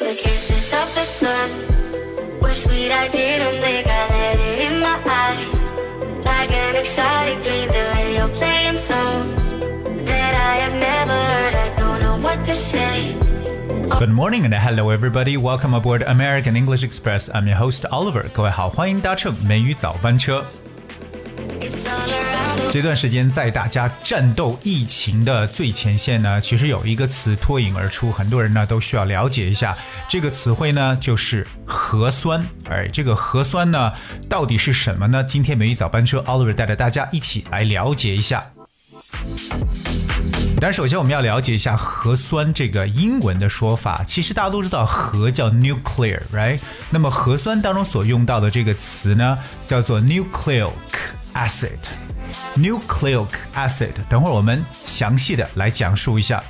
The kisses of the sun were sweet, I didn't think I had it in my eyes. Like an exciting dream, the radio playing songs that I have never heard, I don't know what to say. Good morning and hello everybody, welcome aboard American English Express, I'm your host Oliver. 各位好，欢迎搭乘美语早班车。这段时间在大家战斗疫情的最前线呢，其实有一个词脱颖而出，很多人呢都需要了解一下。这个词汇呢就是核酸。而这个核酸呢到底是什么呢？今天美语早班车 Oliver 带着大家一起来了解一下。但首先我们要了解一下核酸这个英文的说法。其实大家都知道核叫 nuclear, right? 那么核酸当中所用到的这个词呢叫做 nucleic acid。Nucleic acid, 等会儿我们详细的来讲述一下。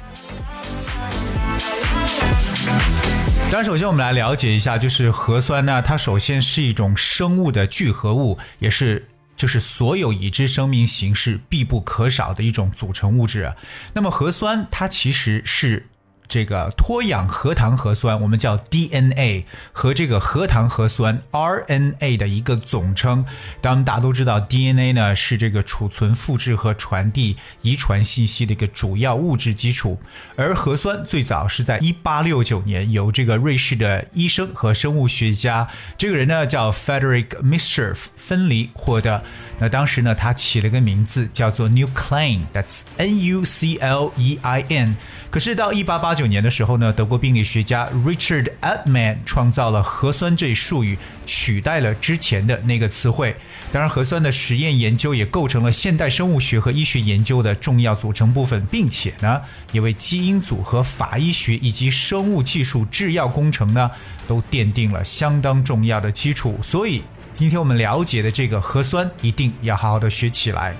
但首先我们来了解一下，就是核酸呢，它首先是一种生物的聚合物，也是就是所有已知生命形式必不可少的一种组成物质。那么核酸它其实是这个脱氧核糖核酸，我们叫 DNA 和这个核糖核酸 RNA 的一个总称。当然大家都知道 DNA 呢是这个储存复制和传递遗传信息的一个主要物质基础。而核酸最早是在1869年由这个瑞士的医生和生物学家，这个人呢叫 Frederick Mistral 分离获得。那当时呢他起了个名字叫做 Nuclein, that's N-U-C-L-E-I-N。 可是到1889年的时候呢，德国病理学家 Richard Altmann 创造了核酸这一术语，取代了之前的那个词汇。当然核酸的实验研究也构成了现代生物学和医学研究的重要组成部分，并且呢也为基因组合法医学以及生物技术制药工程呢都奠定了相当重要的基础。所以今天我们了解的这个核酸一定要好好的学起来。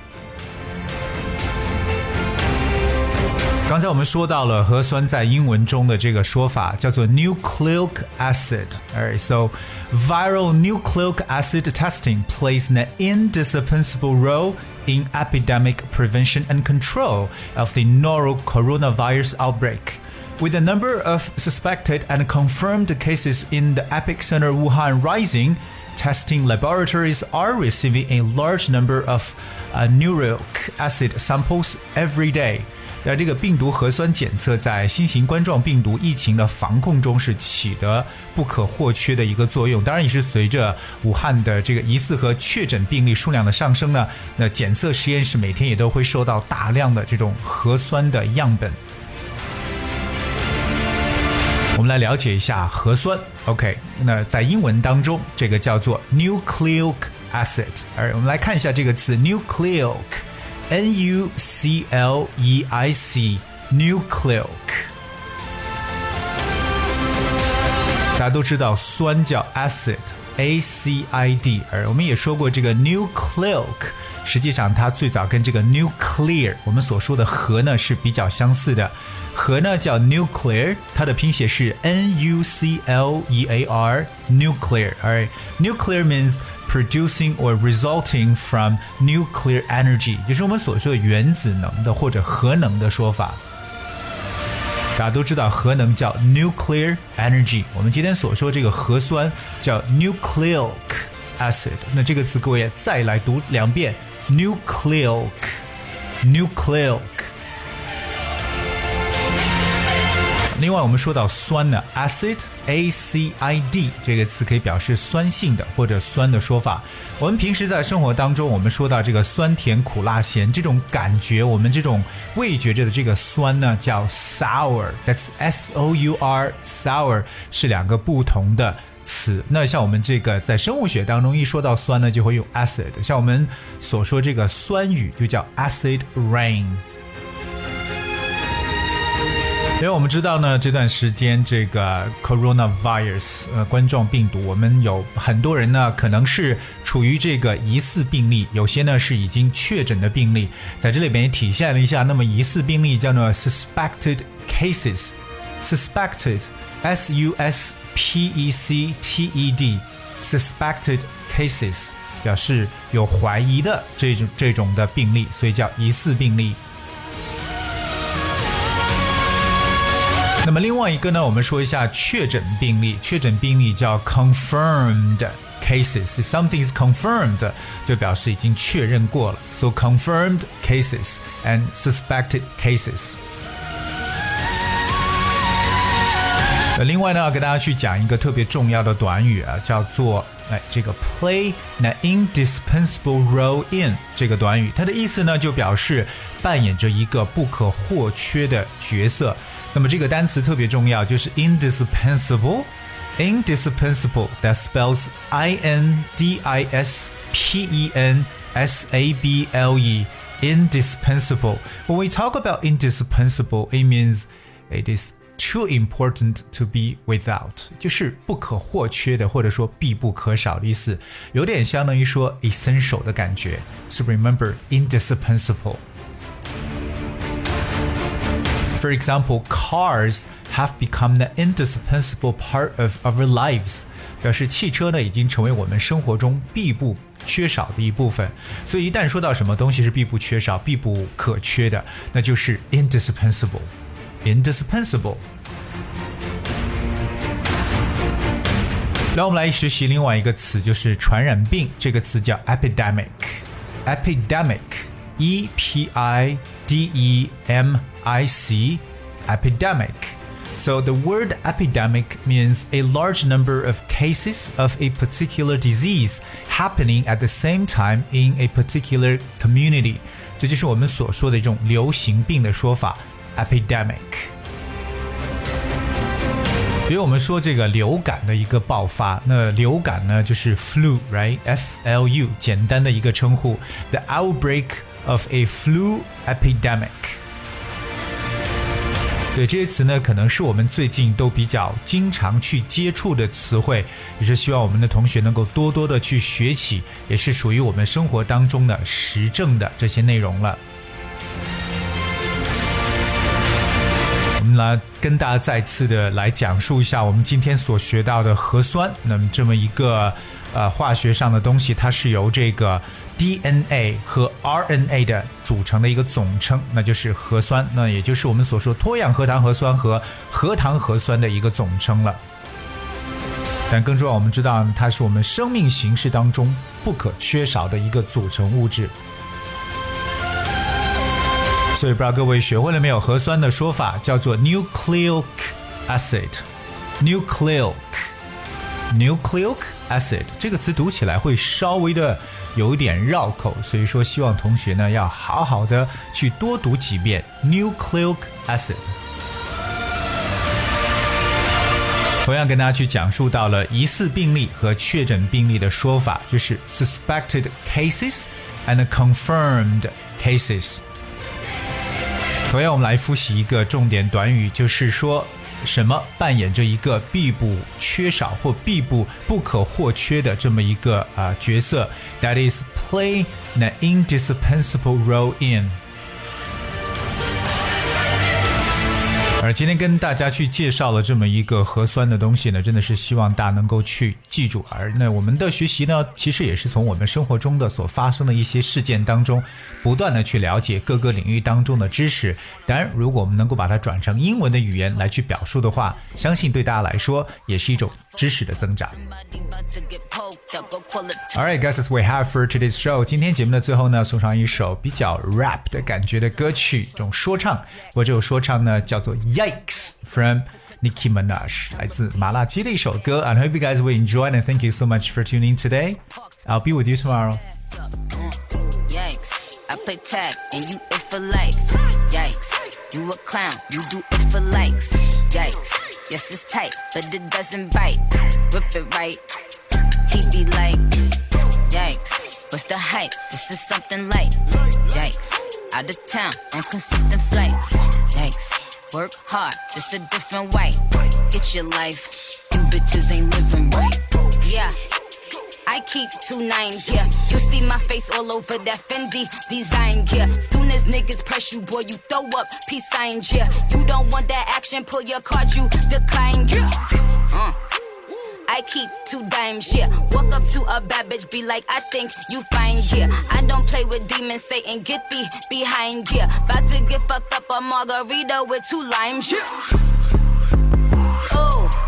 刚才我们说到了核酸在英文中的这个说法叫做 nucleic acid. Alright, so viral nucleic acid testing plays an indispensable role in epidemic prevention and control of the novel coronavirus outbreak. With the number of suspected and confirmed cases in the epicenter Wuhan rising, testing laboratories are receiving a large number of nucleic acid samples every day.而这个病毒核酸检测在新型冠状病毒疫情的防控中是起得不可或缺的一个作用。当然也是随着武汉的这个疑似和确诊病例数量的上升呢，那检测实验室每天也都会收到大量的这种核酸的样本。我们来了解一下核酸。 OK, 那在英文当中这个叫做 nucleic acid。 而我们来看一下这个词 nucleic N-U-C-L-E-I-C, nucleic。 大家都知道酸叫 acid, A-C-I-D, 而我们也说过这个 nucleic, 实际上它最早跟这个 nuclear, 我们所说的核呢是比较相似的。核呢叫 nuclear, 它的拼写是 N-U-C-L-E-A-R, nuclear. Alright, nuclear means producing or resulting from nuclear energy, 就是我们所说的原子能的或者核能的说法。大家都知道核能叫 nuclear energy, 我们今天所说这个核酸叫 nucleic acid, 那这个词各位再来读两遍 nucleic, nucleic。 另外我们说到酸呢 acid, acid 这个词可以表示酸性的或者酸的说法。我们平时在生活当中我们说到这个酸甜苦辣咸这种感觉，我们这种味觉着的这个酸呢叫 sour, that's S-O-U-R, sour 是两个不同的词。那像我们这个在生物学当中一说到酸呢就会用 acid, 像我们所说这个酸雨就叫 acid rain。因为我们知道呢这段时间这个 coronavirus 冠状病毒，我们有很多人呢可能是处于这个疑似病例，有些呢是已经确诊的病例，在这里边也体现了一下。那么疑似病例叫做 suspected cases, suspected, S-U-S-P-E-C-T-E-D, suspected cases 表示有怀疑的这种的病例，所以叫疑似病例。那么另外一个呢，我们说一下确诊病例，确诊病例叫 confirmed cases, if something is confirmed 就表示已经确认过了， so confirmed cases and suspected cases。 另外呢，给大家去讲一个特别重要的短语啊，叫做这个 play an indispensable role in 这个短语，它的意思呢就表示扮演着一个不可或缺的角色。那么这个单词特别重要，就是 indispensable, that spells indispensable, indispensable. When we talk about indispensable, it means it is too important to be without, 就是不可或缺的，或者说必不可少的意思，有点相当于说 essential 的感觉。So remember, indispensable.For example, cars have become an indispensable part of our lives. 表示汽车呢已经成为我们生活中必不缺少的一部分。所以一旦说到什么东西是必不缺少、必不可缺的，那就是 indispensable. Indispensable. 让我们来学习另外一个词，就是传染病。这个词叫 epidemic. Epidemic. E-P-I-D-E-M-I-C, epidemic. So the word epidemic means a large number of cases of a particular disease happening at the same time in a particular community. 这就是我们所说的一种流行病的说法 epidemic. 比如我们说这个流感的一个爆发，那流感呢就是 flu, right? F-L-U, 简单的一个称呼 The outbreak of a flu epidemic. 对，这些词呢可能是我们最近都比较经常去接触的词汇，也是希望我们的同学能够多多的去学习，也是属于我们生活当中的实证的这些内容了。我们来跟大家再次的来讲述一下我们今天所学到的核酸，那么这么一个化学上的东西，它是由这个DNA 和 RNA 的组成的一个总称，那就是核酸，那也就是我们所说脱氧核糖核酸和核糖核酸的一个总称了。但更重要，我们知道它是我们生命形式当中不可缺少的一个组成物质。所以不知道各位学会了没有，核酸的说法叫做 nucleic acid, nucleic acid 这个词读起来会稍微的有一点绕口，所以说希望同学呢要好好的去多读几遍 nucleic acid。 同样跟大家去讲述到了疑似病例和确诊病例的说法，就是 suspected cases and confirmed cases。 同样我们来复习一个重点短语，就是说什么扮演着一个必不缺少或必不可或缺的这么一个角色， that is play an indispensable role in。 而今天跟大家去介绍了这么一个核酸的东西呢，真的是希望大家能够去记住。而那我们的学习呢，其实也是从我们生活中的所发生的一些事件当中不断的去了解各个领域当中的知识。当然如果我们能够把它转成英文的语言来去表述的话，相信对大家来说也是一种知识的增长。 Alright guys, that's what we have for today's show. 今天节目的最后呢，送上一首比较 rap 的感觉的歌曲，这种说唱，不过这首说唱呢叫做Yikes from Nicki Minaj, 来自麻辣鸡的一首歌。 I hope you guys will enjoy and thank you so much for tuning in today. I'll be with you tomorrow. Yikes, I play tag and you it for life. Yikes, you a clown, you do it for likes. Yikes, yes it's tight, but it doesn't bite. Rip it right, he be like Yikes, what's the hype, this is something light. Yikes, out of town, on consistent flights. Yikes,work hard, just a different way. Get your life, you bitches ain't living right. Yeah, I keep 2-9 here. You see my face all over that Fendi design gear. Soon as niggas press you, boy, you throw up peace signs, yeah. You don't want that action, pull your card, you decline, yeah. I keep two dimes, yeah. Walk up to a bad bitch, be like, I think you fine, yeah. I don't play with demons, Satan, get thee behind, yeah. About to get fucked up a margarita with two limes, yeah.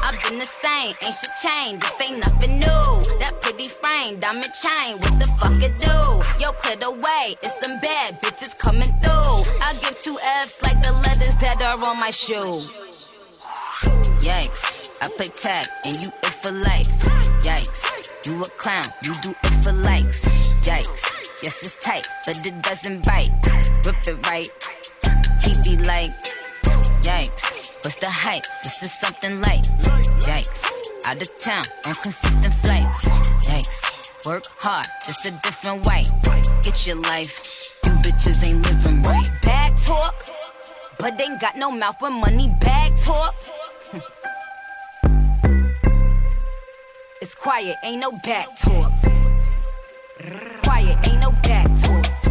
I've been the same, ain't shit changed, this ain't nothing new. That pretty frame, diamond chain, what the fuck it do? Yo, clear the way, it's some bad bitches coming through. I give two F's like the letters that are on my shoe. Yikes, I play tag, and you it for life. Yikes, you a clown, you do it for likes. Yikes, yes it's tight, but it doesn't bite. Rip it right, he be like, yikes. What's the hype? This is something light. Yikes. Out of town on consistent flights. Yikes. Work hard, just a different way. Get your life. You bitches ain't living right. Bad talk, but ain't got no mouth for money. Bad talk. It's quiet, ain't no back talk. Quiet, ain't no back talk.